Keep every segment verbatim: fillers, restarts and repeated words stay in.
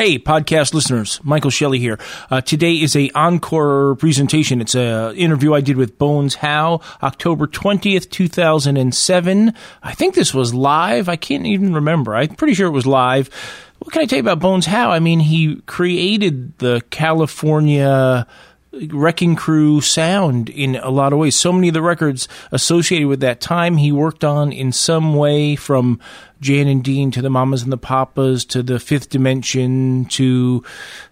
Hey, podcast listeners, Michael Shelley here. Uh, today is a encore presentation. It's an interview I did with Bones Howe, October twentieth, two thousand seven. I think this was live. I can't even remember. I'm pretty sure it was live. What can I tell you about Bones Howe? I mean, he created the California Wrecking Crew sound in a lot of ways. So many of the records associated with that time he worked on in some way, from Jan and Dean to the Mamas and the Papas to the Fifth Dimension to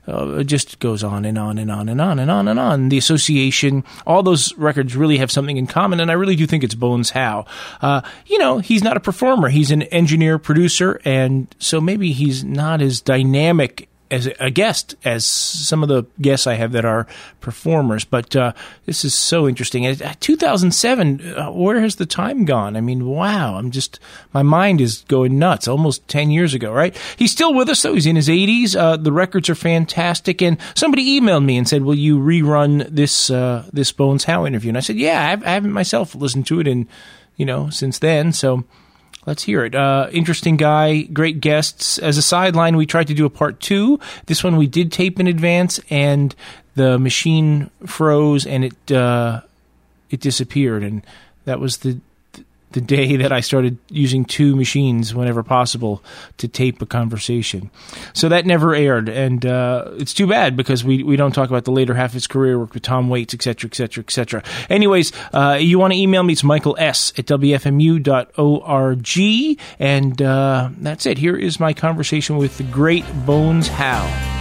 uh, it just goes on and on and on and on and on and on. The Association, all those records really have something in common, and I really do think it's Bones Howe. Uh, you know, he's not a performer. He's an engineer, producer, and so maybe he's not as dynamic as a guest as some of the guests I have that are performers. But uh, this is so interesting. And two thousand seven, uh, where has the time gone? I mean, wow, I'm just, my mind is going nuts. Almost ten years ago, right? He's still with us, though. He's in his eighties. Uh, the records are fantastic. And somebody emailed me and said, will you rerun this uh, this Bones Howe interview? And I said, yeah, I've, I haven't myself listened to it in, you know, since then. So let's hear it. Uh, interesting guy, great guests. As a sideline, we tried to do a part two. This one we did tape in advance, and the machine froze, and it uh, it disappeared. And that was the the day that I started using two machines whenever possible to tape a conversation. So that never aired, and uh, it's too bad, because we, we don't talk about the later half of his career, worked with Tom Waits, et cetera, et cetera, et cetera. Anyways, uh, you want to email me, it's Michael S. at W F M U dot org, and uh, that's it. Here is my conversation with the great Bones Howe.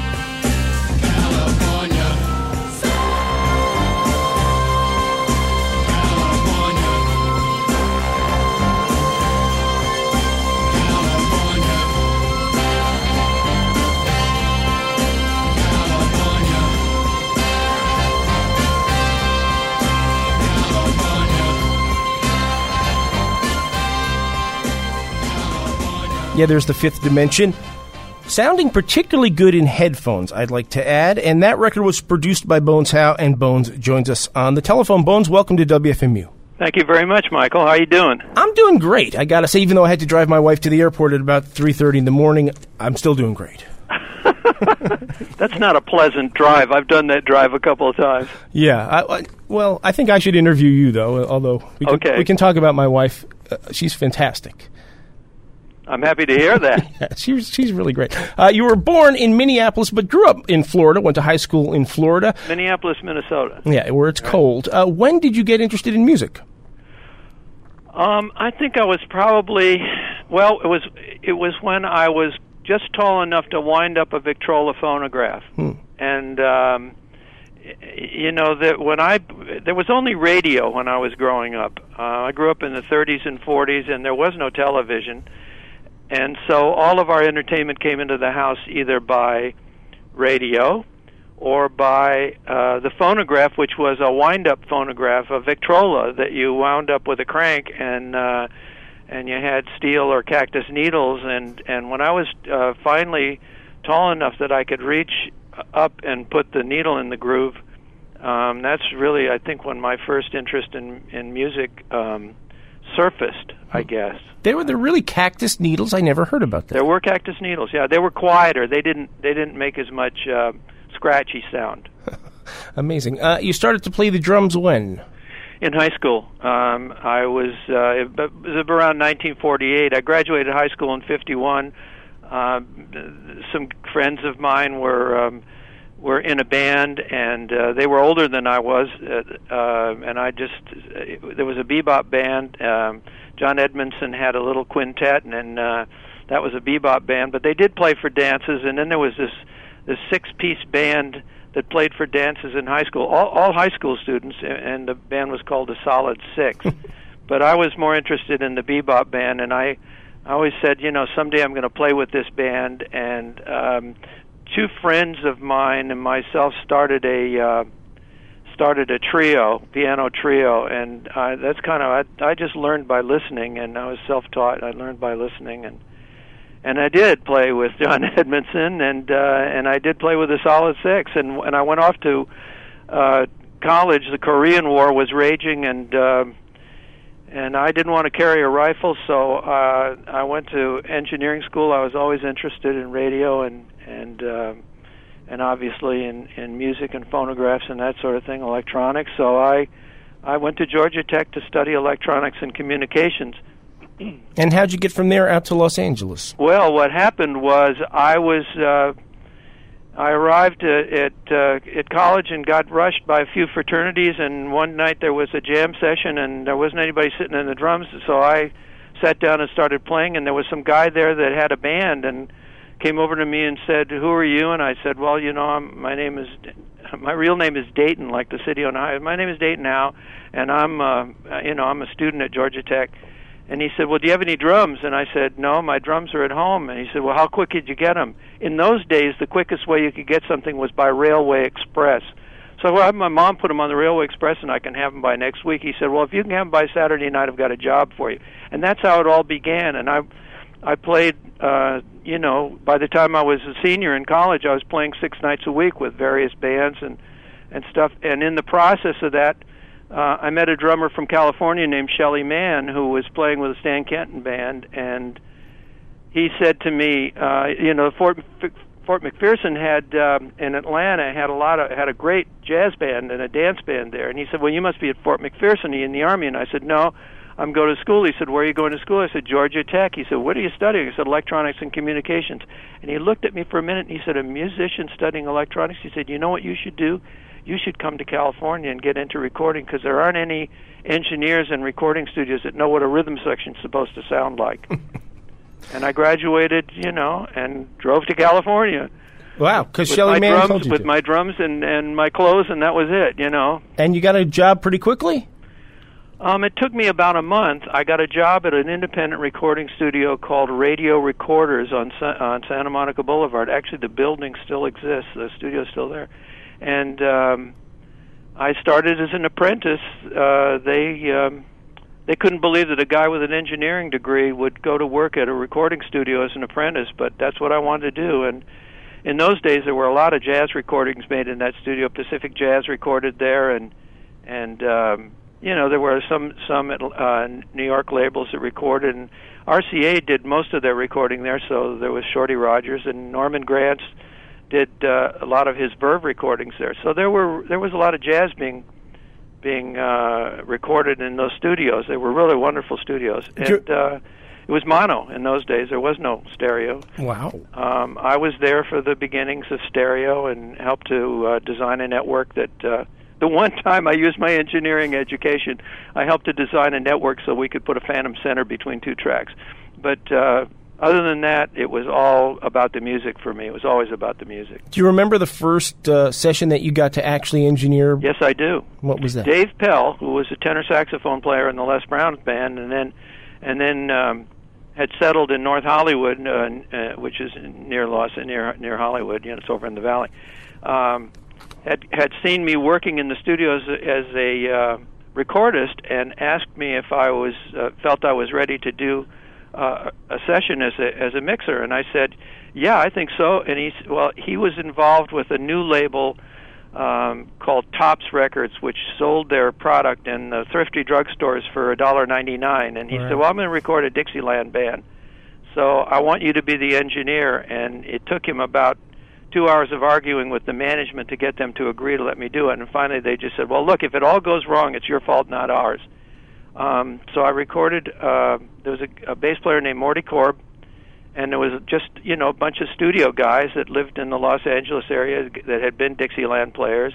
Yeah, there's the Fifth Dimension. Sounding particularly good in headphones, I'd like to add. And that record was produced by Bones Howe, and Bones joins us on the telephone. Bones, welcome to W F M U. Thank you very much, Michael. How are you doing? I'm doing great. I got to say, even though I had to drive my wife to the airport at about three thirty in the morning, I'm still doing great. That's not a pleasant drive. I've done that drive a couple of times. Yeah. I, I, well, I think I should interview you, though, although we can, okay. we can talk about my wife. Uh, she's fantastic. I'm happy to hear that. yeah, she's, she's really great. Uh, you were born in Minneapolis, but grew up in Florida, went to high school in Florida. Minneapolis, Minnesota. Yeah, where it's right. cold. Uh, when did you get interested in music? Um, I think I was probably, well, it was it was when I was just tall enough to wind up a Victrola phonograph. Hmm. And, um, you know, that when I, there was only radio when I was growing up. Uh, I grew up in the thirties and forties, and there was no television. And so all of our entertainment came into the house either by radio or by uh, the phonograph, which was a wind-up phonograph, a Victrola that you wound up with a crank, and uh, and you had steel or cactus needles. And, and when I was uh, finally tall enough that I could reach up and put the needle in the groove, um, that's really, I think, when my first interest in, in music um, surfaced, I guess. There were there really cactus needles. I never heard about that. There were cactus needles. Yeah, they were quieter. They didn't they didn't make as much uh, scratchy sound. Amazing. Uh, you started to play the drums when? In high school. Um, I was uh, it was around nineteen forty-eight. I graduated high school in fifty-one. Uh, some friends of mine were um, were in a band, and uh, they were older than I was, uh, uh, and I just uh, there was a bebop band. Um, John Edmondson had a little quintet, and, and uh, that was a bebop band. But they did play for dances, and then there was this, this six-piece band that played for dances in high school, all, all high school students, and the band was called the Solid Six. But I was more interested in the bebop band, and I, I always said, you know, someday I'm going to play with this band. And um, two friends of mine and myself started a... Uh, started a trio, piano trio, and uh, that's kind of, I, I just learned by listening, and I was self-taught. I learned by listening, and and I did play with John Edmondson, and uh, and I did play with the Solid Six, and and I went off to uh, college. The Korean War was raging, and uh, and I didn't want to carry a rifle, so uh, I went to engineering school. I was always interested in radio, and and uh, and obviously in, in music and phonographs and that sort of thing, electronics. So I I went to Georgia Tech to study electronics and communications. And how'd you get from there out to Los Angeles? Well, what happened was I was uh, I arrived at uh, at college and got rushed by a few fraternities. And one night there was a jam session, and there wasn't anybody sitting in the drums. So I sat down and started playing. And there was some guy there that had a band and came over to me and said, "Who are you?" And I said, "Well, you know, I'm, my name is my real name is Dayton, like the city on high. My name is Dayton Howe, and I'm uh, you know I'm a student at Georgia Tech." And he said, "Well, do you have any drums?" And I said, "No, my drums are at home." And he said, "Well, how quick did you get them?" In those days, the quickest way you could get something was by Railway Express. So well, my mom put them on the Railway Express, and I can have them by next week. He said, "Well, if you can have them by Saturday night, I've got a job for you." And that's how it all began. And I I played, uh, you know, by the time I was a senior in college, I was playing six nights a week with various bands and, and stuff. And in the process of that, Uh, I met a drummer from California named Shelley Mann who was playing with the Stan Kenton band, and he said to me, uh, "You know, Fort Fort McPherson had um, in Atlanta had a lot of had a great jazz band and a dance band there." And he said, "Well, you must be at Fort McPherson. Are you in the Army?" And I said, "No, I'm going to school." He said, "Where are you going to school?" I said, "Georgia Tech." He said, "What are you studying?" I said, "Electronics and communications." And he looked at me for a minute, and he said, "A musician studying electronics?" He said, "You know what you should do? You should come to California and get into recording, because there aren't any engineers and recording studios that know what a rhythm section's supposed to sound like." And I graduated, you know, and drove to California. Wow, because Shelley Mann drums, told you With to. my drums and, and my clothes, and that was it, you know. And you got a job pretty quickly? Um, it took me about a month. I got a job at an independent recording studio called Radio Recorders on, on Santa Monica Boulevard. Actually, the building still exists. The studio's still there. And um, I started as an apprentice. Uh, they um, they couldn't believe that a guy with an engineering degree would go to work at a recording studio as an apprentice, but that's what I wanted to do. And in those days, there were a lot of jazz recordings made in that studio. Pacific Jazz recorded there, and and um, you know there were some some uh, New York labels that recorded. And R C A did most of their recording there, so there was Shorty Rogers and Norman Granz did uh, a lot of his Verve recordings there. So there were there was a lot of jazz being being uh, recorded in those studios. They were really wonderful studios. And uh, it was mono in those days. There was no stereo. Wow. Um, I was there for the beginnings of stereo and helped to uh, design a network that... Uh, the one time I used my engineering education, I helped to design a network so we could put a phantom center between two tracks. But... Uh, Other than that, it was all about the music for me. It was always about the music. Do you remember the first uh, session that you got to actually engineer? Yes, I do. What was that? Dave Pell, who was a tenor saxophone player in the Les Brown Band, and then and then um, had settled in North Hollywood, uh, uh, which is near Los near near Hollywood. You know, it's over in the valley. Um, had had seen me working in the studios as a uh, recordist and asked me if I was uh, felt I was ready to do Uh, a session as a as a mixer, and I said, "Yeah, I think so." And he well, he was involved with a new label um, called Topps Records, which sold their product in the thrifty drugstores for a dollar ninety-nine. And he right. said, "Well, I'm going to record a Dixieland band, so I want you to be the engineer." And it took him about two hours of arguing with the management to get them to agree to let me do it. And finally, they just said, "Well, look, if it all goes wrong, it's your fault, not ours." Um, so I recorded, uh, there was a, a bass player named Morty Korb, and there was just, you know, a bunch of studio guys that lived in the Los Angeles area that had been Dixieland players,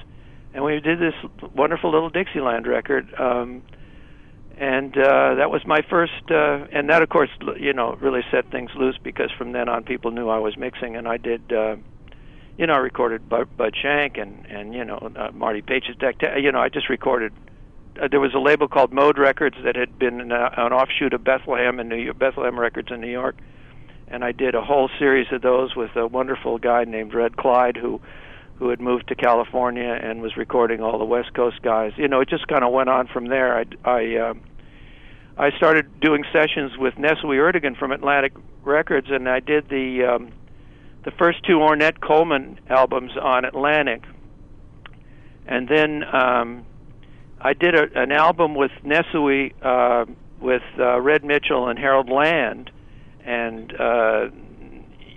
and we did this wonderful little Dixieland record, um, and uh, that was my first, uh, and that, of course, you know, really set things loose, because from then on people knew I was mixing, and I did... Uh, you know, I recorded Bud, Bud Shank and, and, you know, uh, Marty Page's Deck, you know, I just recorded... Uh, there was a label called Mode Records that had been an, uh, an offshoot of Bethlehem and New York, Bethlehem Records in New York, and I did a whole series of those with a wonderful guy named Red Clyde, who, who had moved to California and was recording all the West Coast guys. You know, it just kind of went on from there. I, I, um, I started doing sessions with Nesuhi Ertegun from Atlantic Records, and I did the um, the first two Ornette Coleman albums on Atlantic, and then. Um, I did a, an album with Nesuhi, uh, with uh, Red Mitchell and Harold Land, and uh,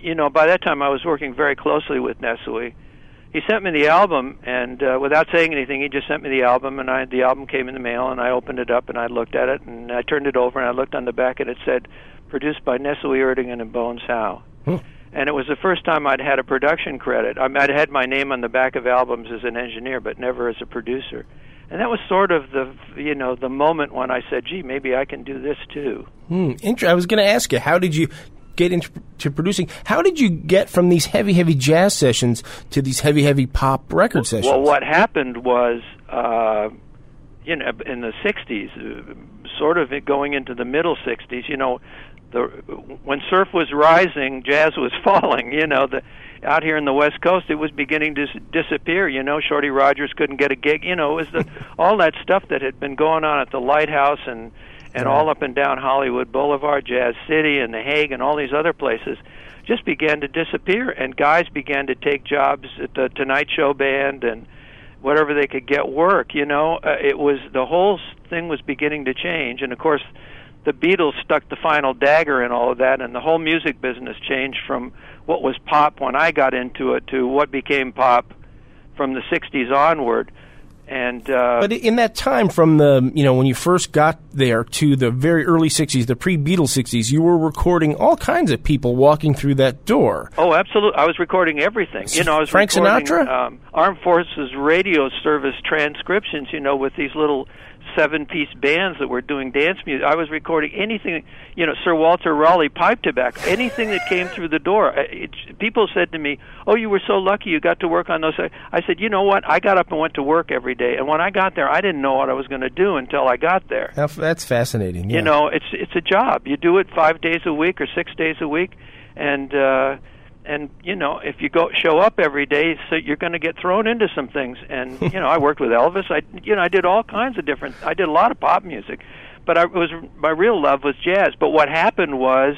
you know by that time I was working very closely with Nesuhi, he sent me the album, and uh, without saying anything, he just sent me the album, and I, the album came in the mail, and I opened it up, and I looked at it, and I turned it over, and I looked on the back, and it said, produced by Nesuhi Ertegun and Bones Howe. Huh. And it was the first time I'd had a production credit. I mean, I'd had my name on the back of albums as an engineer, but never as a producer. And that was sort of the, you know, the moment when I said, gee, maybe I can do this too. Hmm. Inter- I was going to ask you, how did you get into to producing? How did you get from these heavy, heavy jazz sessions to these heavy, heavy pop record well, sessions? Well, what happened was, uh, you know, in the sixties, uh, sort of going into the middle sixties, you know, the, when surf was rising, jazz was falling, you know, the... Out here in the West Coast, it was beginning to disappear. You know, Shorty Rogers couldn't get a gig. You know, it was the, all that stuff that had been going on at the Lighthouse and, and all up and down Hollywood Boulevard, Jazz City, and The Hague, and all these other places just began to disappear. And guys began to take jobs at the Tonight Show Band and whatever they could get work. You know, uh, it was the whole thing was beginning to change. And, of course, the Beatles stuck the final dagger in all of that, and the whole music business changed from what was pop when I got into it to what became pop from the sixties onward. And uh, but in that time from the, you know, when you first got there to the very early sixties, the pre-Beatles sixties, you were recording all kinds of people walking through that door. Oh, absolutely. I was recording everything. You know, I was Frank Sinatra? Um, Armed Forces Radio Service transcriptions, you know, with these little seven-piece bands that were doing dance music. I was recording anything, you know, Sir Walter Raleigh pipe tobacco, anything that came through the door. It, it, people said to me, oh, you were so lucky you got to work on those. I said, you know what? I got up and went to work every day, and when I got there, I didn't know what I was going to do until I got there. That's fascinating. Yeah. You know, it's it's a job. You do it five days a week or six days a week, and uh, and you know, if you go show up every day, so you're going to get thrown into some things. And you know, I worked with Elvis. I you know, I did all kinds of different. I did a lot of pop music, but I was my real love was jazz. But what happened was,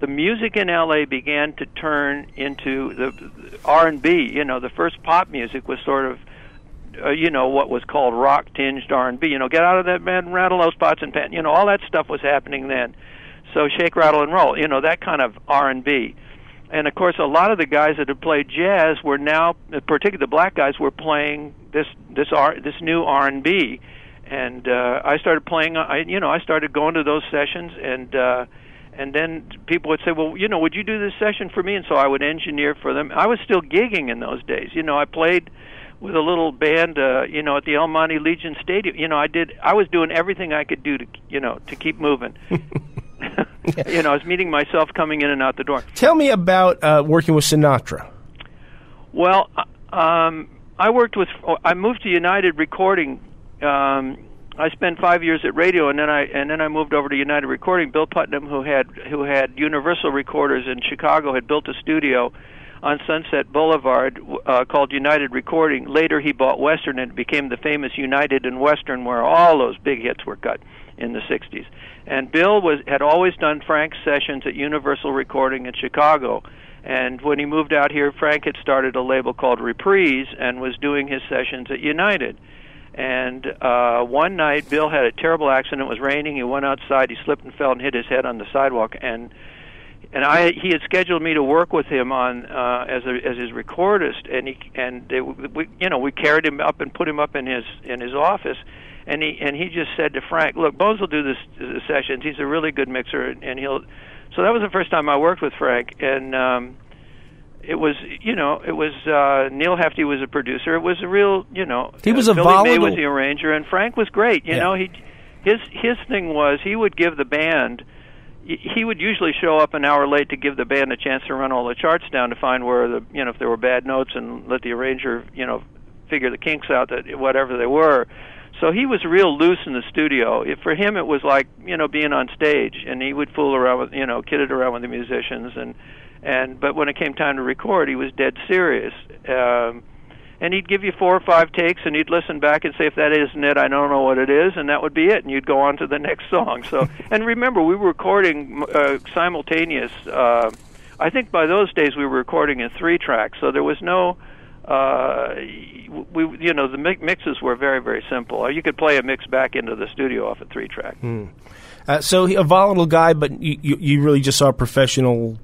the music in L A began to turn into the R and B. You know, the first pop music was sort of. Uh, you know, what was called rock-tinged R and B. You know, get out of that bed and rattle those pots and pans. You know, all that stuff was happening then. So shake, rattle, and roll. You know, that kind of R and B. And, of course, a lot of the guys that had played jazz were now, particularly the black guys, were playing this this R, this new R and B. And uh, I started playing, I, you know, I started going to those sessions, and uh, and then people would say, well, you know, would you do this session for me? And so I would engineer for them. I was still gigging in those days. You know, I played with a little band, uh, you know, at the El Monte Legion Stadium. You know, I did. I was doing everything I could do to, you know, to keep moving. You know, I was meeting myself coming in and out the door. Tell me about uh, working with Sinatra. Well, um, I worked with. I moved to United Recording. Um, I spent five years at radio, and then I and then I moved over to United Recording. Bill Putnam, who had who had Universal Recorders in Chicago, had built a studio on Sunset Boulevard uh, called United Recording. Later he bought Western, and it became the famous United and Western, where all those big hits were cut in the sixties. And Bill was had always done Frank's sessions at Universal Recording in Chicago. And when he moved out here, Frank had started a label called Reprise and was doing his sessions at United. And uh, one night, Bill had a terrible accident. It was raining. He went outside. He slipped and fell and hit his head on the sidewalk. And And I, he had scheduled me to work with him on uh, as a, as his recordist, and he and it, we, you know, we carried him up and put him up in his in his office, and he and he just said to Frank, "Look, Bones will do this, this sessions. He's a really good mixer, and, and he'll." So that was the first time I worked with Frank, and um, it was you know it was uh, Neil Hefti was a producer. It was a real you know he was uh, a Billy volatile. May was the arranger, and Frank was great. You yeah. know he his his thing was he would give the band. He would usually show up an hour late to give the band a chance to run all the charts down to find where the you know if there were bad notes and let the arranger you know figure the kinks out that whatever they were. So he was real loose in the studio. It, for him, it was like you know being on stage, and he would fool around with you know kidded around with the musicians and and but when it came time to record, he was dead serious. Um, and he'd give you four or five takes, and he'd listen back and say, if that isn't it, I don't know what it is, and that would be it, and you'd go on to the next song. So, and remember, we were recording uh, simultaneous. Uh, I think by those days we were recording in three tracks, so there was no, uh, we you know, the mixes were very, very simple. You could play a mix back into the studio off a three-track. Mm. Uh, so a volatile guy, but you, you really just saw professional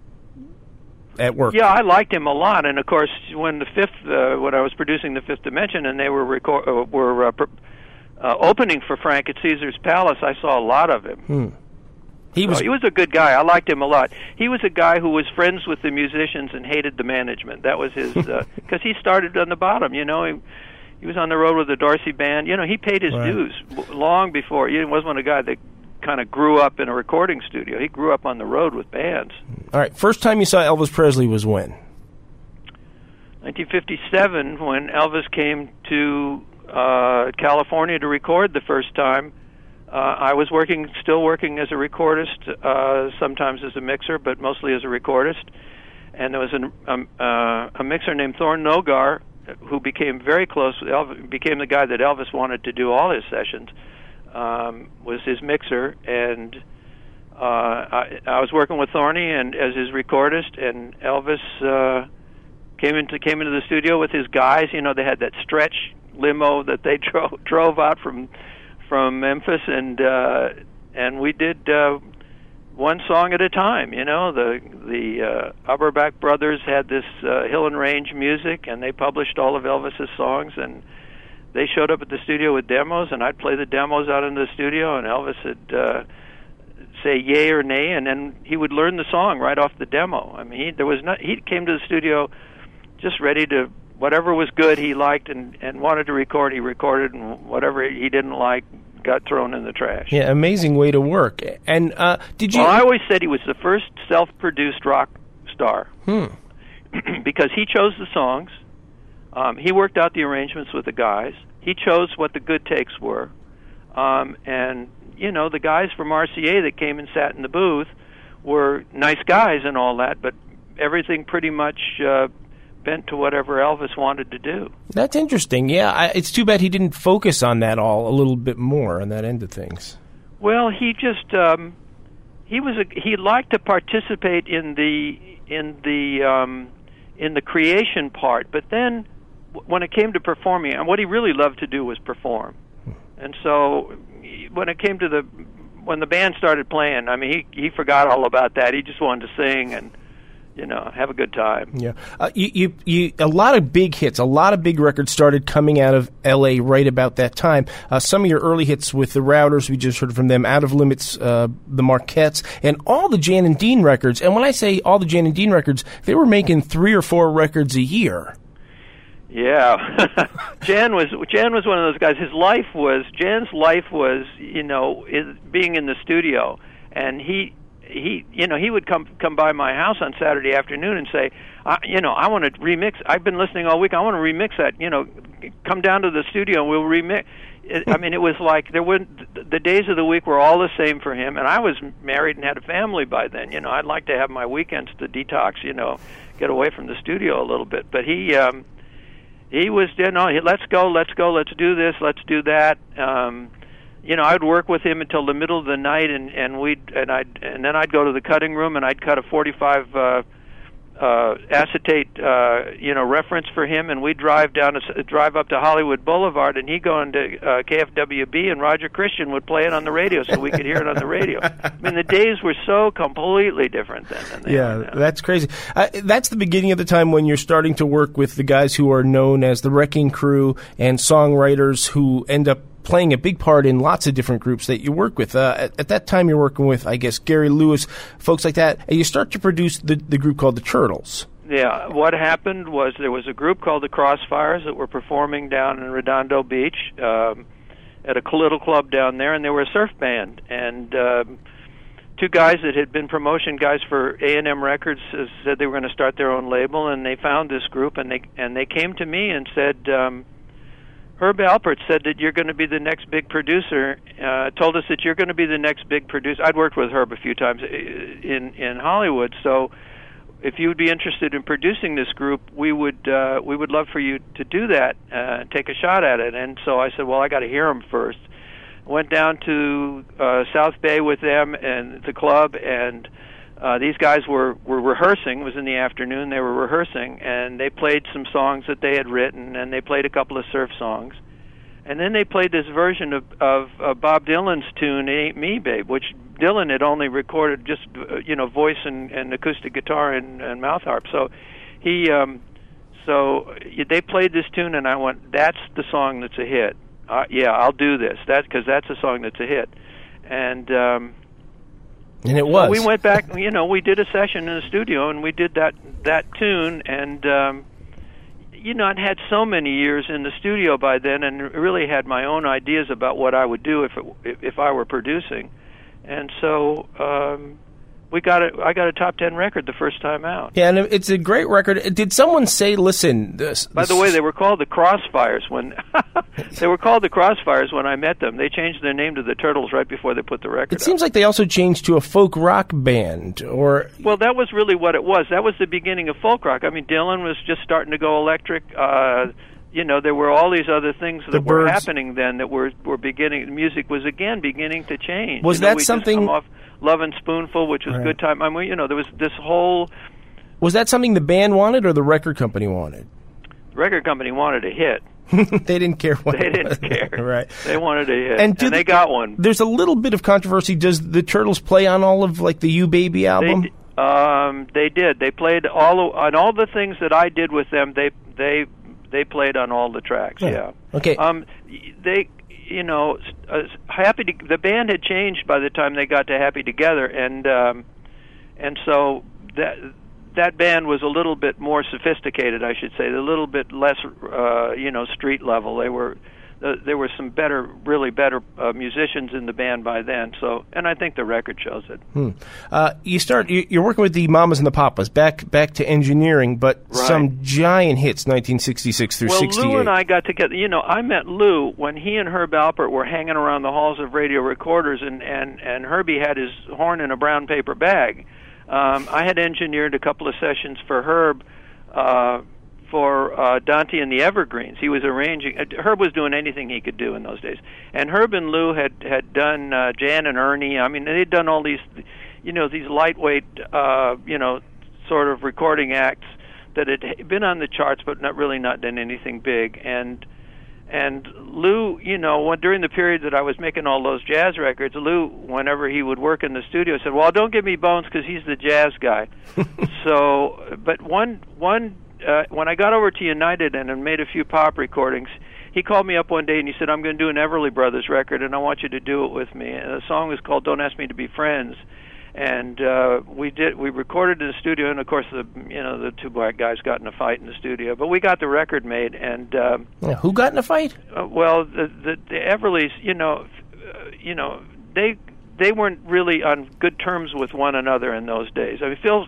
at work. Yeah, I liked him a lot, and of course, when the fifth, uh, when I was producing the Fifth Dimension, and they were record uh, were uh, pr- uh, opening for Frank at Caesar's Palace, I saw a lot of him. Hmm. He was so he was a good guy. I liked him a lot. He was a guy who was friends with the musicians and hated the management. That was his because uh, he started on the bottom. You know, he he was on the road with the Dorsey Band. You know, he paid his right. dues long before. He wasn't a guy that kind of grew up in a recording studio. He grew up on the road with bands. All right. First time you saw Elvis Presley was when? nineteen fifty-seven, when Elvis came to uh, California to record the first time. Uh, I was working, still working as a recordist, uh, sometimes as a mixer, but mostly as a recordist. And there was an, um, uh, a mixer named Thorn Nogar, who became very close with Elvis, became the guy that Elvis wanted to do all his sessions, um, was his mixer. And uh, I, I was working with Thorny and as his recordist, and Elvis uh, came into came into the studio with his guys. You know, they had that stretch limo that they dro- drove out from... from Memphis, and uh, and we did uh, one song at a time. You know, the the uh, Auerbach brothers had this uh, Hill and Range music, and they published all of Elvis's songs, and they showed up at the studio with demos, and I'd play the demos out in the studio, and Elvis would uh, say yay or nay, and then he would learn the song right off the demo. I mean, he, there was not, he came to the studio just ready to. Whatever was good he liked and, and wanted to record, he recorded, and whatever he didn't like got thrown in the trash. Yeah, amazing way to work. And uh, did you? Well, I always said he was the first self-produced rock star. Hmm. Because he chose the songs, um, he worked out the arrangements with the guys, he chose what the good takes were, um, and, you know, the guys from R C A that came and sat in the booth were nice guys and all that, but everything pretty much... Uh, bent to whatever Elvis wanted to do. That's interesting. Yeah, I, it's too bad he didn't focus on that all a little bit more on that end of things. Well, he just um, he was a, he liked to participate in the in the um, in the creation part, but then w- when it came to performing, and what he really loved to do was perform. And so when it came to the when the band started playing, I mean, he he forgot all about that. He just wanted to sing and. You know, have a good time. Yeah, uh, you, you, you. A lot of big hits, a lot of big records started coming out of L A right about that time. Uh, some of your early hits with the Routers, we just heard from them, Out of Limits, uh, the Marquettes, and all the Jan and Dean records. And when I say all the Jan and Dean records, they were making three or four records a year. Yeah, Jan was Jan was one of those guys. His life was Jan's life was you know is being in the studio, and he. He, you know, he would come come by my house on Saturday afternoon and say, I, you know, I want to remix. I've been listening all week. I want to remix that. You know, come down to the studio and we'll remix. It, I mean, it was like there were the days of the week were all the same for him. And I was married and had a family by then. You know, I'd like to have my weekends to detox. You know, get away from the studio a little bit. But he, um, he was, you know, let's go, let's go, let's do this, let's do that. Um, You know, I'd work with him until the middle of the night, and and we'd and I and then I'd go to the cutting room and I'd cut a forty-five uh, uh, acetate, uh, you know, reference for him, and we'd drive down, a, drive up to Hollywood Boulevard, and he'd go into uh, K F W B, and Roger Christian would play it on the radio, so we could hear it on the radio. I mean, the days were so completely different then. Than they yeah, are now. That's crazy. Uh, that's the beginning of the time when you're starting to work with the guys who are known as the Wrecking Crew and songwriters who end up playing a big part in lots of different groups that you work with. Uh, at, at that time, you're working with, I guess, Gary Lewis, folks like that, and you start to produce the, the group called the Turtles. Yeah, what happened was there was a group called the Crossfires that were performing down in Redondo Beach um, at a little club down there, and they were a surf band. And um, two guys that had been promotion guys for A and M Records uh, said they were going to start their own label, and they found this group, and they and they came to me and said... Um, Herb Alpert said that you're going to be the next big producer, uh, told us that you're going to be the next big producer. I'd worked with Herb a few times in, in Hollywood, so if you would be interested in producing this group, we would uh, we would love for you to do that, uh, take a shot at it. And so I said, well, I got to hear them first. Went down to uh, South Bay with them and the club, and uh, these guys were, were rehearsing. It was in the afternoon. They were rehearsing, and they played some songs that they had written, and they played a couple of surf songs. And then they played this version of, of, of Bob Dylan's tune, It Ain't Me, Babe, which Dylan had only recorded just, you know, voice and, and acoustic guitar and, and mouth harp. So he, um, so they played this tune, and I went, that's the song that's a hit. Uh, yeah, I'll do this, that's because that's a song that's a hit. And um, and it was. So we went back, you know, we did a session in the studio, and we did that, that tune, and... Um, you know, I'd had so many years in the studio by then, and really had my own ideas about what I would do if it, if I were producing, and so um, we got a, I got a top ten record the first time out. Yeah, and it's a great record. Did someone say, "Listen"? This, this... By the way, they were called the Crossfires when they were called the Crossfires when I met them. They changed their name to the Turtles right before they put the record. It seems up. Like they also changed to a folk rock band, or well, that was really what it was. That was the beginning of folk rock. I mean, Dylan was just starting to go electric. Uh, you know, there were all these other things that the were birds. happening then that were were beginning. Music was again beginning to change. Was you know, that we something? Just come off Love and Spoonful, which was right. Good time. I mean, you know, there was this whole... Was that something the band wanted or the record company wanted? The record company wanted a hit. They didn't care what They didn't was. care. Right. They wanted a hit, and, and they the, got one. There's a little bit of controversy. Does the Turtles play on all of, like, the You Baby album? They, d- um, they did. They played all of, on all the things that I did with them, they they they played on all the tracks, yeah. yeah. Okay. Um, they... You know, uh, happy. To, the band had changed by the time they got to Happy Together, and um, and so that that band was a little bit more sophisticated, I should say, a little bit less, uh, you know, street level. They were uh, there were some better, really better uh, musicians in the band by then. So, and I think the record shows it. Hmm. Uh, you start. You're working with the Mamas and the Papas. Back back to engineering, but right. some giant hits, nineteen sixty-six through well, sixty-eight. Well, Lou and I got together. You know, I met Lou when he and Herb Alpert were hanging around the halls of Radio Recorders, and and and Herbie had his horn in a brown paper bag. Um, I had engineered a couple of sessions for Herb. Uh, For uh, Dante and the Evergreens, he was arranging. Uh, Herb was doing anything he could do in those days, and Herb and Lou had had done uh, Jan and Ernie. I mean, they'd done all these, you know, these lightweight, uh, you know, sort of recording acts that had been on the charts, but not really not done anything big. And and Lou, you know, during the period that I was making all those jazz records, Lou, whenever he would work in the studio, said, "Well, don't give me Bones because he's the jazz guy." So, but one one. Uh, when I got over to United and made a few pop recordings, he called me up one day and he said, "I'm going to do an Everly Brothers record, and I want you to do it with me." And the song is called "Don't Ask Me to Be Friends," and uh, we did. We recorded in the studio, and of course, the you know the two black guys got in a fight in the studio, but we got the record made. And um, yeah, who got in a fight? Uh, well, the, the the Everlys, you know, uh, you know, they they weren't really on good terms with one another in those days. I mean, Phil.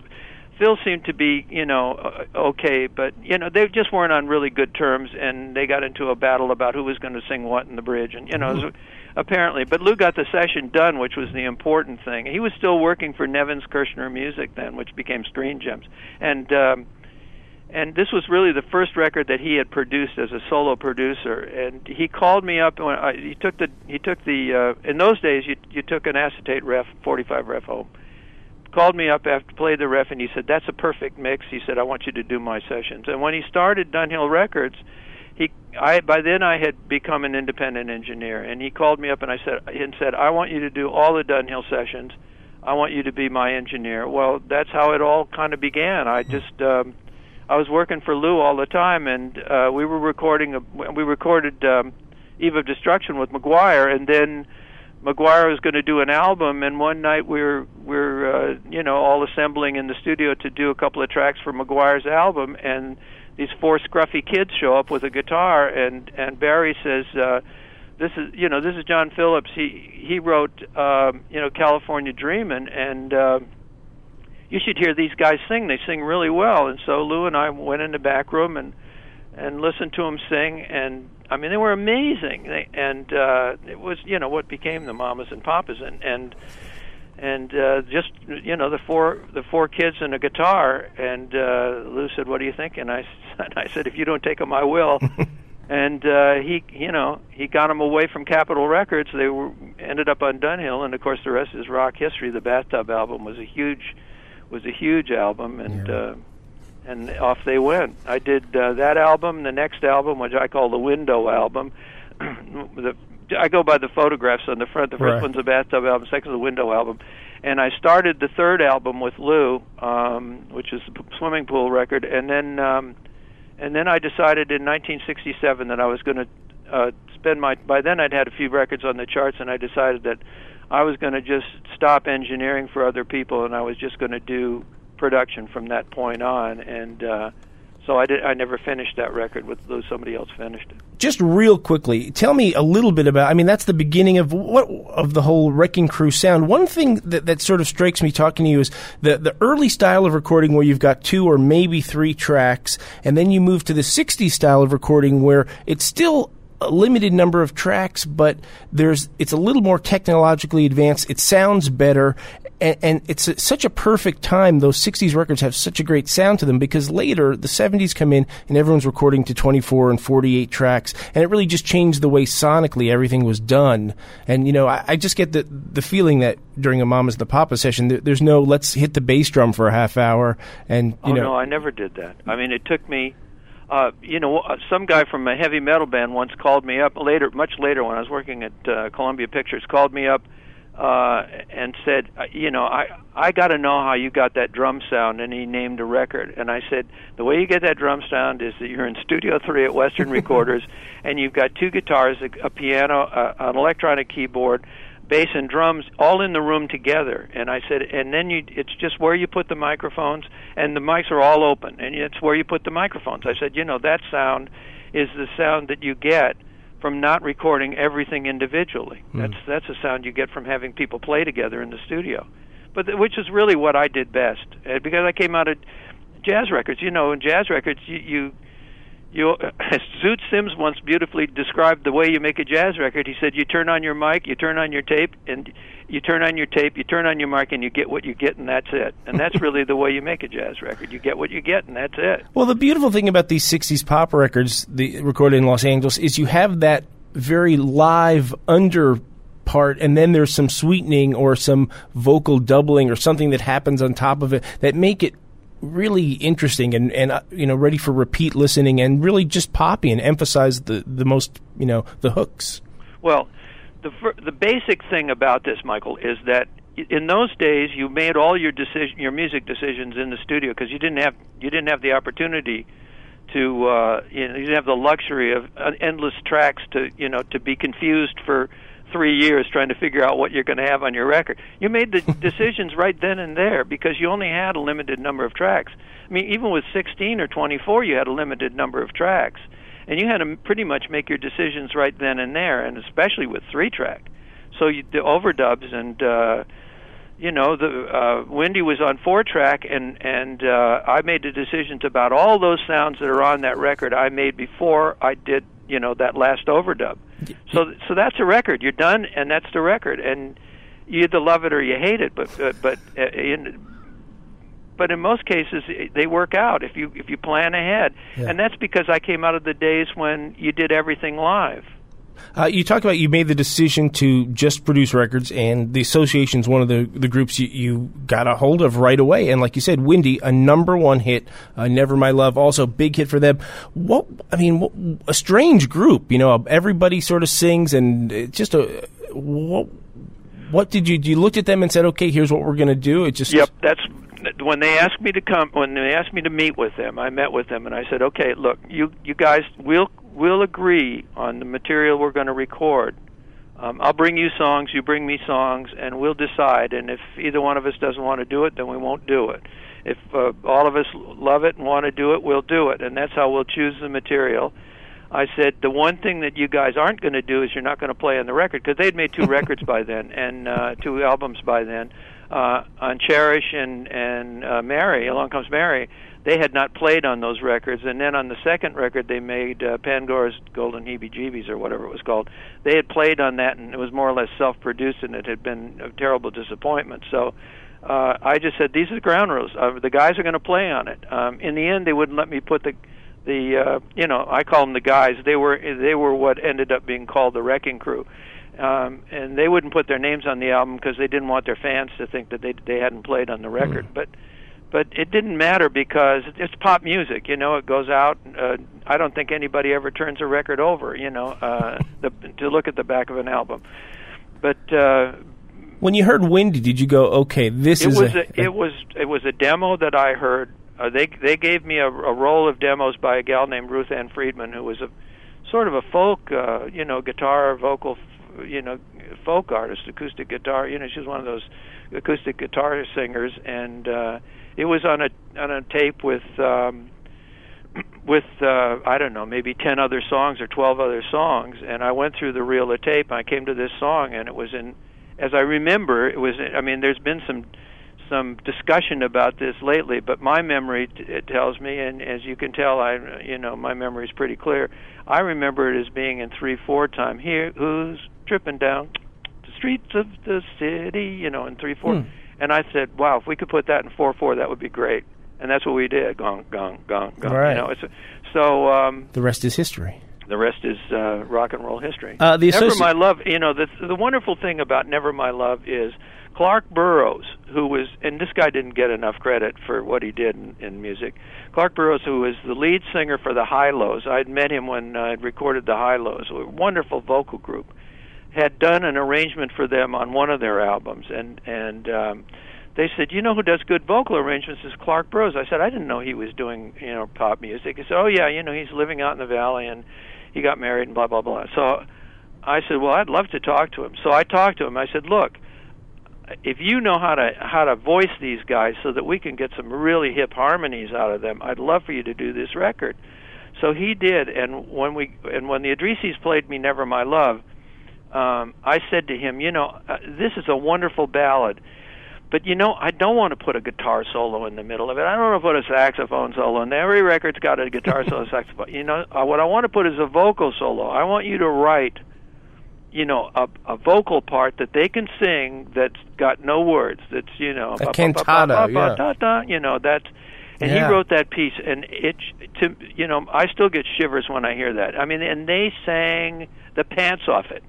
Phil seemed to be, you know, okay, but, you know, they just weren't on really good terms, and they got into a battle about who was going to sing what in the bridge, and, you know, mm-hmm. it was, apparently. But Lou got the session done, which was the important thing. He was still working for Nevins Kirshner Music then, which became Screen Gems. And um, and this was really the first record that he had produced as a solo producer. And he called me up, when I, he took the, he took the uh, in those days, you, you took an acetate ref, forty-five ref home. Called me up after played the ref, and he said, "That's a perfect mix." He said, "I want you to do my sessions." And when he started Dunhill Records, he I by then I had become an independent engineer, and he called me up and I said and said, "I want you to do all the Dunhill sessions. I want you to be my engineer." Well, that's how it all kind of began. I just um, I was working for Lou all the time, and uh, we were recording a, we recorded um, Eve of Destruction with McGuire, and then McGuire was going to do an album, and one night we were, we were uh, you know, all assembling in the studio to do a couple of tracks for McGuire's album, and these four scruffy kids show up with a guitar, and, and Barry says, uh, this is, you know, this is John Phillips. He he wrote, um, you know, California Dreamin', and uh, you should hear these guys sing. They sing really well. And so Lou and I went in the back room and, and listened to them sing, and I mean, they were amazing, they, and uh, it was, you know, what became the Mamas and Papas, and and and uh, just, you know, the four the four kids and a guitar. And uh, Lou said, "What do you think?" And I and I said, "If you don't take them, I will." And uh, he, you know, he got them away from Capitol Records. They were ended up on Dunhill, and of course, the rest is rock history. The Bathtub album was a huge was a huge album, and. Yeah. Uh, And off they went. I did uh, that album, the next album, which I call the Window album, the, I go by the photographs on the front. The first right. one's a bathtub album, second's a window album. And I started the third album with Lou, um, which is the swimming pool record. And then um, and then I decided in nineteen sixty-seven that I was going to uh, spend my... By then I'd had a few records on the charts, and I decided that I was going to just stop engineering for other people, and I was just going to do production from that point on. And... Uh, So I, did, I never finished that record, with though somebody else finished it. Just real quickly, tell me a little bit about, I mean, that's the beginning of what of the whole Wrecking Crew sound. One thing that, that sort of strikes me talking to you is the, the early style of recording where you've got two or maybe three tracks, and then you move to the sixties style of recording where it's still a limited number of tracks, but there's it's a little more technologically advanced, it sounds better, and, and it's a, such a perfect time. Those sixties records have such a great sound to them, because later the seventies come in and everyone's recording to twenty-four and forty-eight tracks, and it really just changed the way sonically everything was done. And you know, I, I just get the the feeling that during a Mamas and the Papas session there, there's no let's hit the bass drum for a half hour and you oh, know no I never did that. I mean, it took me Uh, you know, some guy from a heavy metal band once called me up later, much later when I was working at uh, Columbia Pictures, called me up uh, and said, you know, I I got to know how you got that drum sound, and he named a record. And I said, the way you get that drum sound is that you're in Studio three at Western Recorders, and you've got two guitars, a, a piano, a, an electronic keyboard, bass and drums all in the room together. And I said, and then you it's just where you put the microphones, and the mics are all open, and it's where you put the microphones. I said, you know, that sound is the sound that you get from not recording everything individually. Mm. That's that's a sound you get from having people play together in the studio. But th- which is really what I did best, uh, because I came out of jazz records, you know, in jazz records you, you You, as Zoot Sims once beautifully described the way you make a jazz record, he said, you turn on your mic, you turn on your tape, and you turn on your tape, you turn on your mic, and you get what you get, and that's it. And that's really the way you make a jazz record. You get what you get, and that's it. Well, the beautiful thing about these sixties pop records the, recorded in Los Angeles is you have that very live under part, and then there's some sweetening or some vocal doubling or something that happens on top of it that make it really interesting and, and uh, you know, ready for repeat listening, and really just poppy and emphasize the, the most, you know, the hooks. Well, the the basic thing about this, Michael, is that in those days you made all your decision your music decisions in the studio, because you didn't have you didn't have the opportunity to uh, you know, you didn't have the luxury of uh, endless tracks to, you know, to be confused for three years trying to figure out what you're going to have on your record. You made the decisions right then and there, because you only had a limited number of tracks. I mean, even with sixteen or twenty-four, you had a limited number of tracks, and you had to pretty much make your decisions right then and there, and especially with three-track. So you, the overdubs and, uh, you know, the uh, Wendy was on four-track, and, and uh, I made the decisions about all those sounds that are on that record I made before I did, you know, that last overdub. So, so that's a record. You're done, and that's the record. And you either love it or you hate it. But, uh, but uh, in but in most cases, they work out if you if you plan ahead. Yeah. And that's because I came out of the days when you did everything live. Uh, you talked about you made the decision to just produce records, and the Association's one of the, the groups you, you got a hold of right away. And like you said, Wendy, a number one hit, uh, Never My Love, also big hit for them. What I mean, what, a strange group, you know, everybody sort of sings, and it's just a what, what did you do? You looked at them and said, okay, here's what we're going to do. It just yep, that's when they asked me to come. When they asked me to meet with them, I met with them, and I said, okay, look, you you guys will. We'll agree on the material we're going to record. Um, I'll bring you songs, you bring me songs, and we'll decide. And if either one of us doesn't want to do it, then we won't do it. If uh, all of us love it and want to do it, we'll do it. And that's how we'll choose the material. I said, the one thing that you guys aren't going to do is you're not going to play on the record, because they'd made two records by then, and uh, two albums by then. Uh, on Cherish and, and uh, Mary, Along Comes Mary, they had not played on those records. And then on the second record they made, uh, Pangora's Golden Heebie-Jeebies or whatever it was called, they had played on that, and it was more or less self-produced, and it had been a terrible disappointment. So uh, I just said, these are the ground rules. Uh, the guys are going to play on it. Um, in the end, they wouldn't let me put the, the uh, you know, I call them the guys. They were, they were what ended up being called the Wrecking Crew. Um, and they wouldn't put their names on the album because they didn't want their fans to think that they they hadn't played on the record. Mm. But But it didn't matter because it's pop music, you know. It goes out. Uh, I don't think anybody ever turns a record over, you know, uh, the, to look at the back of an album. But uh, when you heard "Windy," did you go, "Okay, this it is"? Was a, a, it was it was a demo that I heard. Uh, they they gave me a, a roll of demos by a gal named Ruth Ann Friedman, who was a sort of a folk, uh, you know, guitar, vocal, you know, folk artist, acoustic guitar. You know, she was one of those acoustic guitar singers, and uh, it was on a on a tape with um, with uh, I don't know, maybe ten other songs or twelve other songs. And I went through the reel of tape, and I came to this song, and it was in, as I remember, it was. I mean, there's been some some discussion about this lately, but my memory t- it tells me, and as you can tell, I you know my memory is pretty clear. I remember it as being in three four time. Here, who's tripping down the streets of the city? You know, in three four. Hmm. And I said, wow, if we could put that in four four, that would be great. And that's what we did. Gong, gong, gong, gong. Right. You know, it's a, so um, the rest is history. The rest is uh, rock and roll history. Uh, the associ- Never My Love, you know, the, the wonderful thing about Never My Love is Clark Burroughs, who was, and this guy didn't get enough credit for what he did in, in music. Clark Burroughs, who was the lead singer for the Hi-Lo's. I'd met him when I'd recorded the Hi-Lo's, a wonderful vocal group. Had done an arrangement for them on one of their albums, and and um, they said, you know who does good vocal arrangements is Clark Burroughs. I said, I didn't know he was doing, you know, pop music. He said, oh yeah, you know, he's living out in the valley, and he got married, and blah, blah, blah. So I said, well, I'd love to talk to him. So I talked to him. I said, look, if you know how to how to voice these guys so that we can get some really hip harmonies out of them, I'd love for you to do this record. So he did, and when we and when the Idrisis played me Never My Love, Um, I said to him, you know, uh, this is a wonderful ballad, but, you know, I don't want to put a guitar solo in the middle of it. I don't want to put a saxophone solo, and every record's got a guitar solo, saxophone. You know, uh, what I want to put is a vocal solo. I want you to write, you know, a, a vocal part that they can sing that's got no words, that's, you know... A cantata, yeah. You know, that's... And yeah. He wrote that piece, and it, to, you know, I still get shivers when I hear that. I mean, and they sang the pants off it.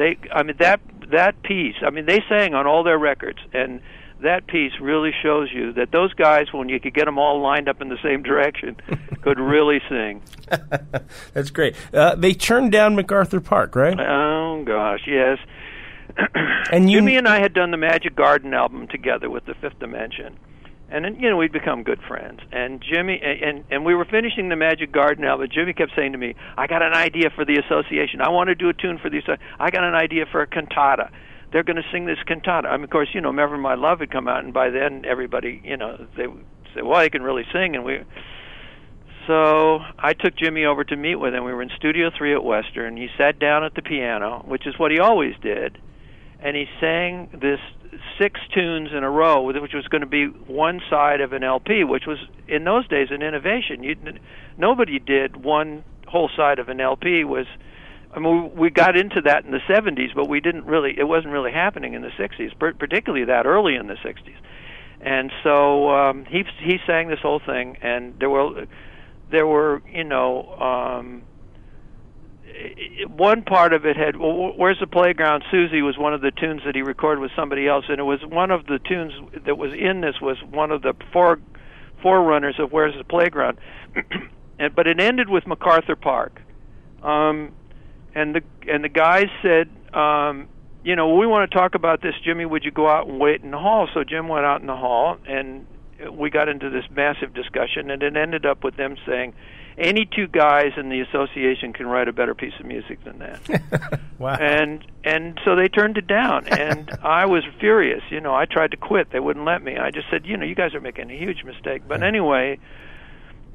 They, I mean, that that piece, I mean, they sang on all their records, and that piece really shows you that those guys, when you could get them all lined up in the same direction, could really sing. That's great. Uh, they turned down MacArthur Park, right? Oh, gosh, yes. And you... Jimmy and I had done the Magic Garden album together with the Fifth Dimension, and, then, you know, we'd become good friends. And Jimmy, and, and we were finishing the Magic Garden album. Jimmy kept saying to me, I got an idea for the association. I want to do a tune for the association. I got an idea for a cantata. They're going to sing this cantata. I mean, of course, you know, Never My Love had come out, and by then everybody, you know, they would say, well, they can really sing. And we. So I took Jimmy over to meet with him. We were in Studio three at Western. He sat down at the piano, which is what he always did, and he sang this six tunes in a row, which was going to be one side of an L P, which was, in those days, an innovation. You'd, nobody did one whole side of an L P. Was, I mean, we got into that in the seventies, but we didn't really, it wasn't really happening in the sixties, particularly that early in the sixties. And so um, he he sang this whole thing, and there were, there were you know... Um, one part of it had, well, Where's the Playground, Susie, was one of the tunes that he recorded with somebody else, and it was one of the tunes that was in this was one of the four, forerunners of Where's the Playground. and, but it ended with MacArthur Park. Um, and the and the guys said, um, you know, we want to talk about this, Jimmy, would you go out and wait in the hall? So Jim went out in the hall, and we got into this massive discussion, and it ended up with them saying, any two guys in the association can write a better piece of music than that. Wow. And and so they turned it down, and I was furious. You know, I tried to quit. They wouldn't let me. I just said, you know, you guys are making a huge mistake. But anyway,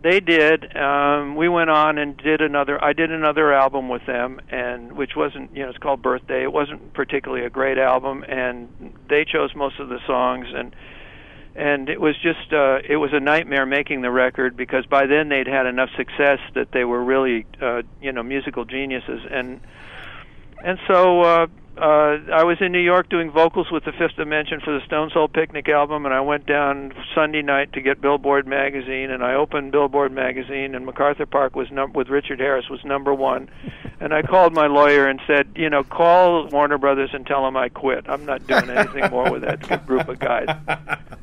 they did. Um, we went on and did another. I did another album with them, and which wasn't, you know, it's called Birthday. It wasn't particularly a great album, and they chose most of the songs, and. And it was just, uh, it was a nightmare making the record, because by then they'd had enough success that they were really, uh, you know, musical geniuses. And and so uh, uh, I was in New York doing vocals with the Fifth Dimension for the Stone Soul Picnic album, and I went down Sunday night to get Billboard magazine, and I opened Billboard magazine, and MacArthur Park was num- with Richard Harris was number one. And I called my lawyer and said, you know, call Warner Brothers and tell them I quit. I'm not doing anything more with that group of guys.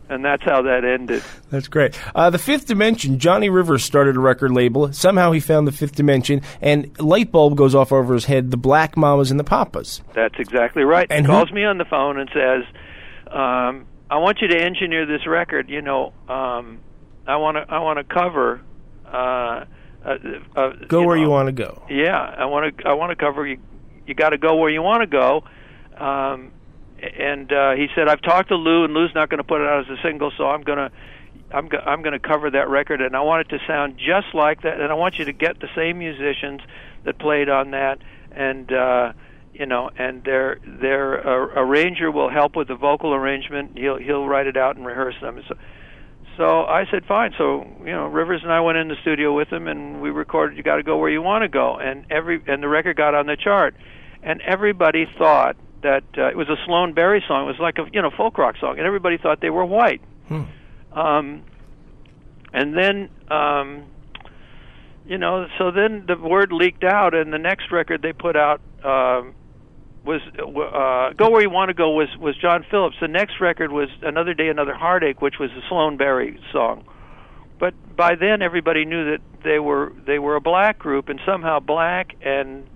And that's how that ended. That's great. Uh, the Fifth Dimension, Johnny Rivers started a record label. Somehow he found the Fifth Dimension, and light bulb goes off over his head, the Black Mamas and the Papas. That's exactly right. And he calls who? me on the phone and says, um, I want you to engineer this record. You know, um, I want to I want to cover... Uh, uh, uh, go you where know, you want to go. Yeah, I want to I want to cover... You, you got to go where you want to go. Um And uh, he said, "I've talked to Lou, and Lou's not going to put it out as a single, so I'm going to, I'm, go- I'm going to cover that record, and I want it to sound just like that, and I want you to get the same musicians that played on that, and uh, you know, and their their uh, arranger will help with the vocal arrangement. He'll he'll write it out and rehearse them." So, so I said, "Fine." So you know, Rivers and I went in the studio with him, and we recorded "You Got to Go Where You Want to Go," and every and the record got on the chart, and everybody thought that uh, it was a Sloan Berry song. It was like a you know folk rock song, and everybody thought they were white. Hmm. Um, and then um, you know, so then the word leaked out, and the next record they put out uh, was uh, "Go Where You Want to Go" was was John Phillips. The next record was "Another Day, Another Heartache," which was a Sloan Berry song. But by then, everybody knew that they were they were a black group, and somehow black and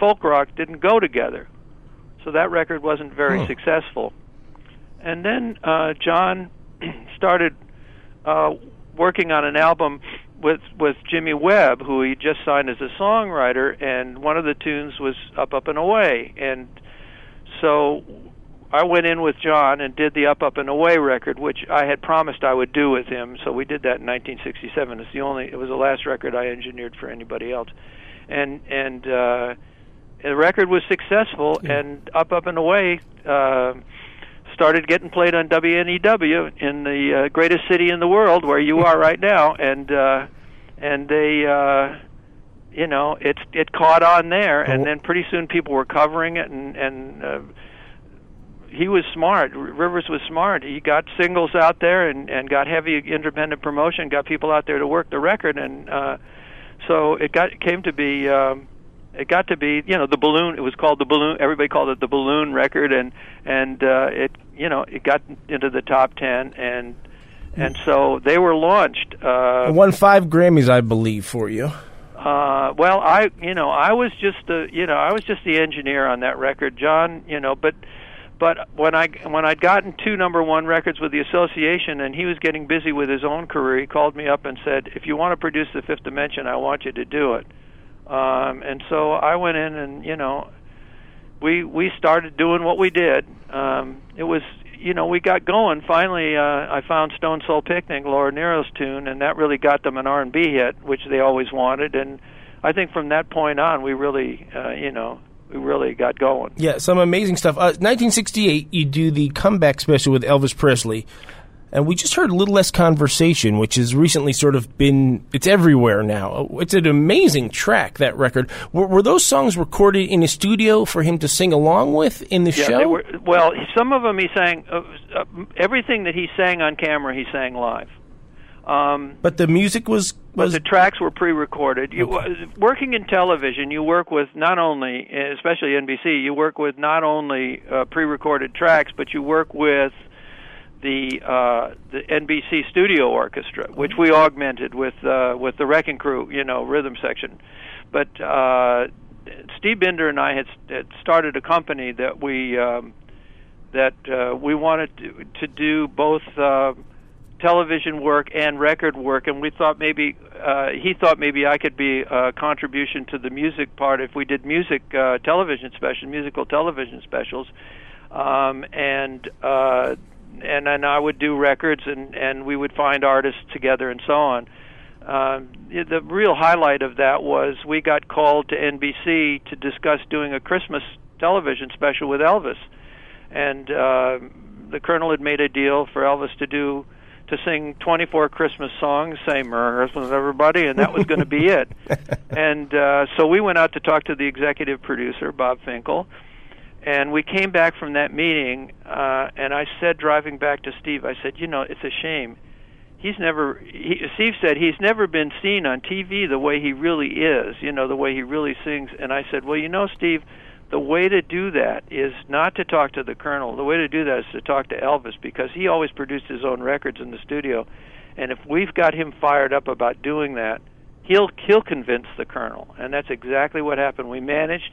folk rock didn't go together. So that record wasn't very oh. successful. And then uh, John started uh, working on an album with with Jimmy Webb, who he just signed as a songwriter, and one of the tunes was Up, Up, and Away. And so I went in with John and did the Up, Up, and Away record, which I had promised I would do with him, so we did that in nineteen sixty-seven. It's the only, it was the last record I engineered for anybody else. And... and uh, The record was successful, and Up, Up, and Away uh, started getting played on W N E W in the uh, greatest city in the world, where you are right now, and uh, and they, uh, you know, it's it caught on there, and then pretty soon people were covering it, and and uh, he was smart. Rivers was smart. He got singles out there, and and got heavy independent promotion, got people out there to work the record, and uh, so it got it came to be. Um, It got to be, you know, the balloon. It was called the balloon. Everybody called it the balloon record, and and uh, it, you know, it got into the top ten, and and so they were launched. Uh, it won five Grammys, I believe, for you. Uh, well, I, you know, I was just the, you know, I was just the engineer on that record, John. You know, but but when I when I'd gotten two number one records with the Association, and he was getting busy with his own career, he called me up and said, "If you want to produce the Fifth Dimension, I want you to do it." Um, and so I went in, and you know, we we started doing what we did. Um, it was, you know, we got going. Finally, uh, I found Stone Soul Picnic, Laura Nero's tune, and that really got them an R and B hit, which they always wanted. And I think from that point on, we really, uh, you know, we really got going. Yeah, some amazing stuff. Uh, nineteen sixty-eight, you do the comeback special with Elvis Presley. And we just heard a little less conversation, which has recently sort of been, it's everywhere now. It's an amazing track, that record. Were, were those songs recorded in a studio for him to sing along with in the yeah, show? They were, well, some of them he sang, uh, uh, everything that he sang on camera, he sang live. Um, but the music was... was... But the tracks were pre-recorded. You, okay. Working in television, you work with not only, especially N B C, you work with not only uh, pre-recorded tracks, but you work with the uh, the N B C Studio Orchestra, which we augmented with uh, with the Wrecking Crew, you know, rhythm section. But uh, Steve Binder and I had, had started a company that we um, that uh, we wanted to, to do both uh, television work and record work, and we thought maybe uh, he thought maybe I could be a contribution to the music part if we did music uh, television specials, musical television specials, um, and. Uh, And then I would do records, and, and we would find artists together and so on. Um, the real highlight of that was we got called to N B C to discuss doing a Christmas television special with Elvis. And uh, the Colonel had made a deal for Elvis to do to sing twenty-four Christmas songs, same rehearsal with everybody, and that was going to be it. And uh, so we went out to talk to the executive producer, Bob Finkel. And we came back from that meeting, uh, and I said, driving back to Steve, I said, you know, it's a shame. He's never, he, Steve said, he's never been seen on T V the way he really is, you know, the way he really sings. And I said, well, you know, Steve, the way to do that is not to talk to the Colonel. The way to do that is to talk to Elvis, because he always produced his own records in the studio. And if we've got him fired up about doing that, he'll, he'll convince the Colonel. And that's exactly what happened. We managed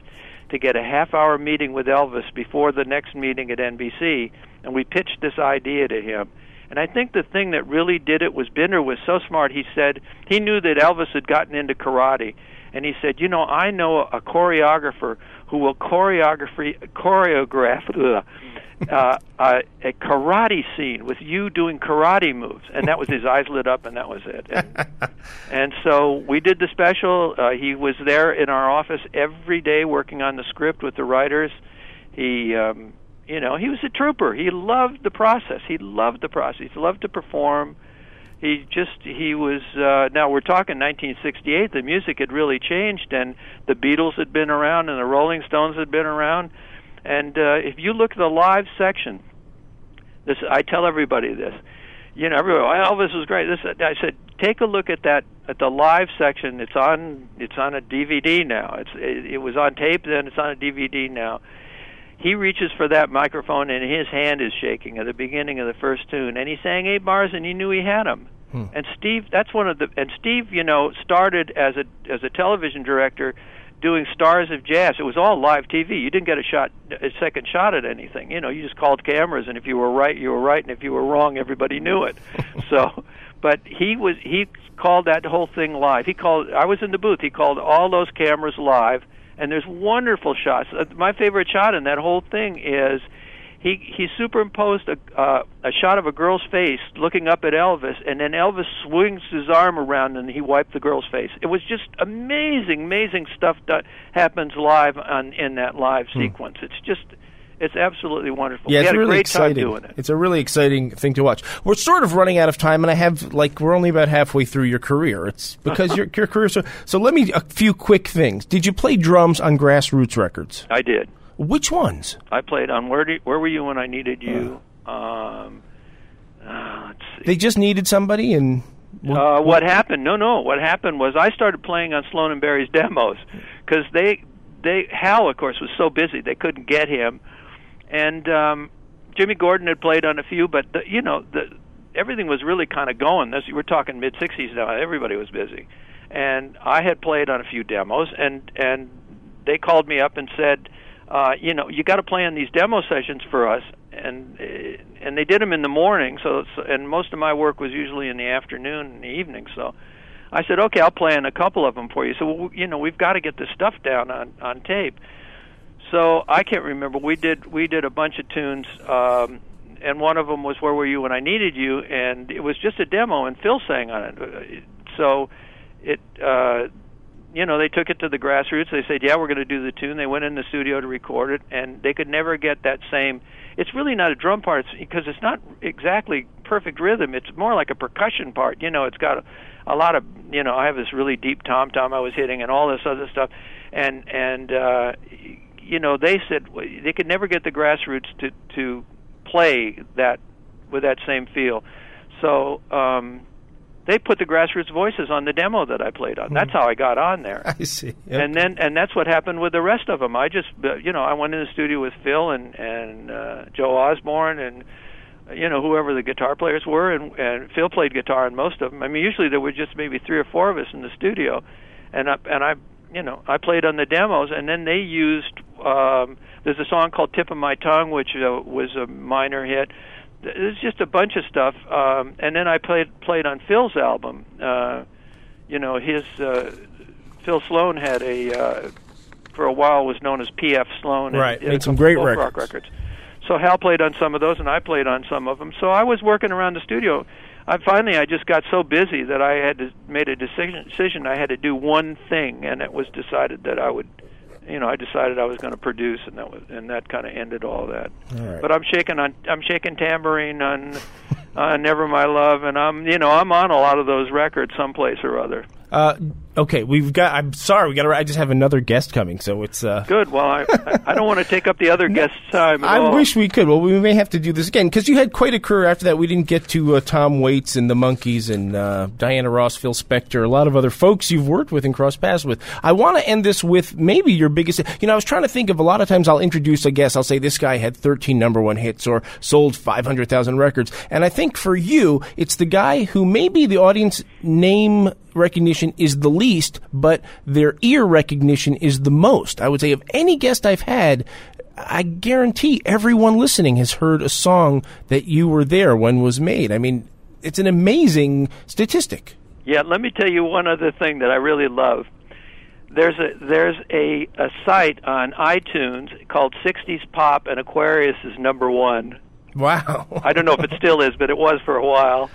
to get a half-hour meeting with Elvis before the next meeting at N B C, and we pitched this idea to him. And I think the thing that really did it was Binder was so smart, he said, he knew that Elvis had gotten into karate, and he said, you know, I know a choreographer who will choreography, choreograph uh, uh, uh, a karate scene with you doing karate moves. And that was, his eyes lit up, and that was it. And, and so we did the special. Uh, he was there in our office every day working on the script with the writers. He... Um, You know, he was a trooper. He loved the process. He loved the process. He loved to perform. He just, he was, uh, now we're talking nineteen sixty-eight. The music had really changed, and the Beatles had been around, and the Rolling Stones had been around. And uh, if you look at the live section, this, I tell everybody this. You know, everybody, oh, Elvis was great. This, I said, take a look at that, at the live section. It's on, it's on a D V D now. It's, it, it was on tape then. It's on a D V D now. He reaches for that microphone, and his hand is shaking at the beginning of the first tune. And he sang eight bars, and he knew he had them. Hmm. And Steve, that's one of the. And Steve, you know, started as a as a television director, doing Stars of Jazz. It was all live T V. You didn't get a shot, a second shot at anything. You know, you just called cameras, and if you were right, you were right, and if you were wrong, everybody knew it. So, but he was he called that whole thing live. He called. I was in the booth. He called all those cameras live. And there's wonderful shots. My favorite shot in that whole thing is he he superimposed a uh, a shot of a girl's face looking up at Elvis, and then Elvis swings his arm around and he wiped the girl's face. It was just amazing, amazing stuff that happens live on in that live hmm. sequence. It's just. It's absolutely wonderful. Yeah, it's we had really a great exciting. Time doing it. It's a really exciting thing to watch. We're sort of running out of time, and I have, like, we're only about halfway through your career. It's because your, your career. So, so let me, a few quick things. Did you play drums on Grassroots Records? I did. Which ones? I played on Where, Do, Where Were You When I Needed You. Uh. Um, uh, let's see. They just needed somebody, and... What, uh, what, what happened? No, no. What happened was I started playing on Sloan and Barry's demos, because they, they, Hal, of course, was so busy they couldn't get him. And um, Jimmy Gordon had played on a few, but, the, you know, the, everything was really kind of going. This, we're talking mid-sixties now. Everybody was busy. And I had played on a few demos, and, and they called me up and said, uh, you know, you got to play on these demo sessions for us. And and they did them in the morning, so it's, and most of my work was usually in the afternoon and the evening. So I said, okay, I'll play on a couple of them for you. So, well, you know, we've got to get this stuff down on, on tape. So I can't remember. We did we did a bunch of tunes, um, and one of them was Where Were You When I Needed You, and it was just a demo, and Phil sang on it. So it, uh, you know, they took it to the Grassroots. They said, yeah, we're going to do the tune. They went in the studio to record it, and they could never get that same. It's really not a drum part, it's, because it's not exactly perfect rhythm. It's more like a percussion part. You know, it's got a, a lot of, you know, I have this really deep tom-tom I was hitting and all this other stuff, and, and uh you know, they said they could never get the Grassroots to, to play that with that same feel. So um, they put the Grassroots voices on the demo that I played on. Mm-hmm. That's how I got on there. I see. Okay. And then, and that's what happened with the rest of them. I just, you know, I went in the studio with Phil and and uh, Joe Osborne and, you know, whoever the guitar players were, and, and Phil played guitar in most of them. I mean, usually there were just maybe three or four of us in the studio, and I, and I. You know, I played on the demos, and then they used. Um, there's a song called "Tip of My Tongue," which uh, was a minor hit. There's just a bunch of stuff, um, and then I played played on Phil's album. Uh, you know, his uh, Phil Sloan had a uh, for a while was known as P F Sloan, right? And, made some great records. Rock records. So Hal played on some of those, and I played on some of them. So I was working around the studio. I finally, I just got so busy that I had to made a decision, decision. I had to do one thing, and it was decided that I would, you know, I decided I was going to produce, and that was, and that kind of ended all that. All right. But I'm shaking on, I'm shaking tambourine on, on Never My Love, and I'm, you know, I'm on a lot of those records, someplace or other. Uh, Okay, we've got. I'm sorry, we got. I just have another guest coming, so it's uh... good. Well, I, I don't want to take up the other guest's time. At I all. wish we could. Well, we may have to do this again because you had quite a career after that. We didn't get to uh, Tom Waits and the Monkees and uh, Diana Ross, Phil Spector, a lot of other folks you've worked with and crossed paths with. I want to end this with maybe your biggest. You know, I was trying to think of a lot of times I'll introduce a guest. I'll say this guy had thirteen number one hits or sold five hundred thousand records, and I think for you, it's the guy who maybe the audience name recognition is the least, but their ear recognition is the most. I would say of any guest I've had, I guarantee everyone listening has heard a song that you were there when was made. I mean, it's an amazing statistic. Yeah, let me tell you one other thing that I really love. There's a there's a, a site on iTunes called sixties Pop, and Aquarius is number one. Wow. I don't know if it still is, but it was for a while.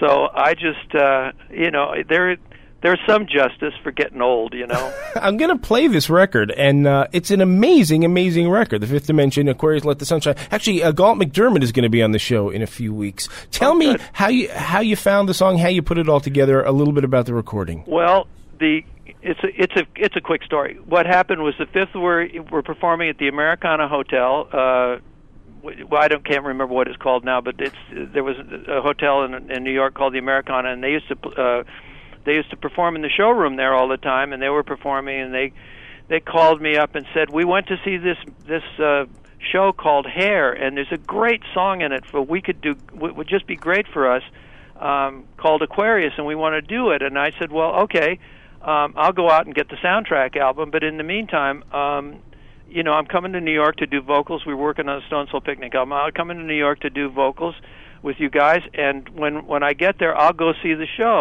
So I just, uh, you know, there there's some justice for getting old, you know. I'm going to play this record, and uh, it's an amazing, amazing record. The Fifth Dimension, Aquarius, Let the Sunshine. Actually, uh, Galt McDermott is going to be on the show in a few weeks. Tell oh, me good. how you how you found the song, how you put it all together, a little bit about the recording. Well, the it's a, it's a it's a quick story. What happened was the Fifth were were performing at the Americana Hotel. Uh, Well, I don't can't remember what it's called now, but it's there was a hotel in, in New York called the Americana, and they used to uh, they used to perform in the showroom there all the time, and they were performing, and they they called me up and said, "We went to see this this uh, show called Hair, and there's a great song in it for we could do it would just be great for us um, called Aquarius, and we want to do it." And I said, "Well, okay, um, I'll go out and get the soundtrack album, but in the meantime." Um, You know, I'm coming to New York to do vocals. We're working on a Stone Soul Picnic. I'm out coming to New York to do vocals with you guys, and when when I get there, I'll go see the show.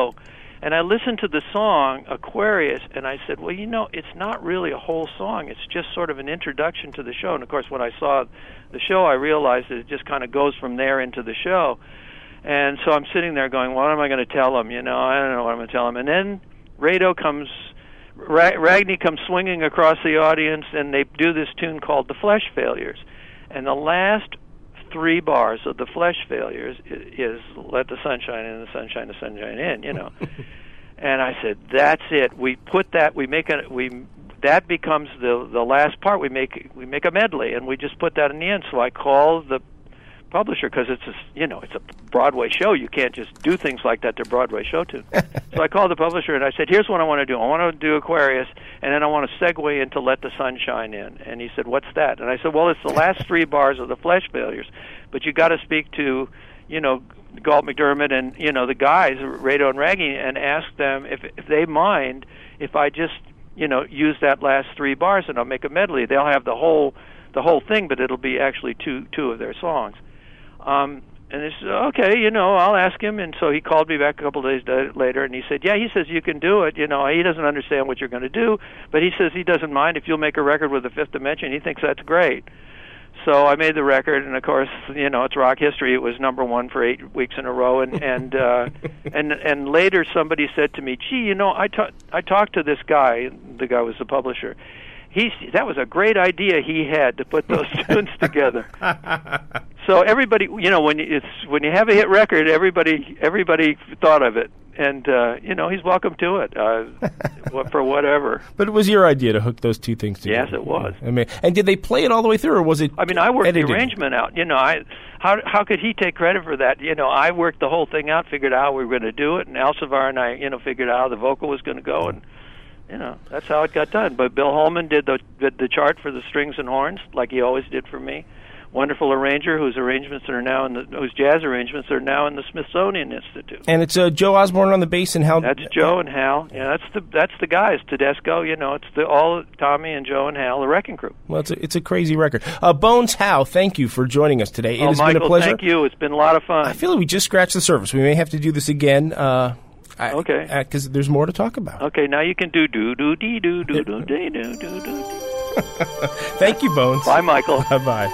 And I listened to the song, Aquarius, and I said, well, you know, it's not really a whole song. It's just sort of an introduction to the show. And, of course, when I saw the show, I realized that it just kind of goes from there into the show. And so I'm sitting there going, what am I going to tell them? You know, I don't know what I'm going to tell them. And then Rado comes... Ragni comes swinging across the audience, and they do this tune called The Flesh Failures. And the last three bars of The Flesh Failures is, is Let the Sunshine In, the Sunshine, the Sunshine In, you know. And I said, that's it. We put that, we make a, we, that becomes the the last part. We make we make a medley, and we just put that in the end. So I called the publisher, because it's a, you know, it's a Broadway show. You can't just do things like that to Broadway show tunes. So I called the publisher and I said, here's what I want to do. I want to do Aquarius, and then I want to segue into Let the Sun Shine In. And he said, what's that? And I said, well, it's the last three bars of The Flesh Failures, but you got to speak to, you know, Galt McDermott and, you know, the guys, Rado and Raggy, and ask them if, if they mind if I just, you know, use that last three bars and I'll make a medley. They'll have the whole the whole thing, but it'll be actually two two of their songs. Um, and I said, okay, you know, I'll ask him. And so he called me back a couple of days later, and he said, yeah, he says, you can do it. You know, he doesn't understand what you're going to do, but he says he doesn't mind if you'll make a record with the Fifth Dimension. He thinks that's great. So I made the record, and, of course, you know, it's rock history. It was number one for eight weeks in a row. And and uh, and, and later somebody said to me, gee, you know, I, ta- I talked to this guy. The guy was the publisher. He, that was a great idea he had to put those tunes together. So everybody, you know, when it's when you have a hit record, everybody everybody thought of it, and uh, you know, he's welcome to it uh, for whatever. But it was your idea to hook those two things together. Yes, it was. I mean, and did they play it all the way through, or was it? I mean, I worked edited? the arrangement out. You know, I how how could he take credit for that? You know, I worked the whole thing out, figured out how we were going to do it, and Alcivar and I, you know, figured out how the vocal was going to go, and you know, that's how it got done. But Bill Holman did the did the chart for the strings and horns, like he always did for me. Wonderful arranger whose arrangements are now in the whose jazz arrangements are now in the Smithsonian Institute. And it's uh, Joe Osborne on the bass and Hal. That's Joe and Hal. Yeah, that's the that's the guys. Tedesco, you know, it's the all Tommy and Joe and Hal, the Wrecking Crew. Well, it's a, it's a crazy record. Uh, Bones Howe, thank you for joining us today. It oh, has Michael, been a pleasure. Thank you. It's been a lot of fun. I feel like we just scratched the surface. We may have to do this again. Uh, I, okay. Because there's more to talk about. Okay, now you can do do do dee do do do dee do do do do. Thank you, Bones. Bye, Michael. Bye bye.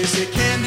'cause you can't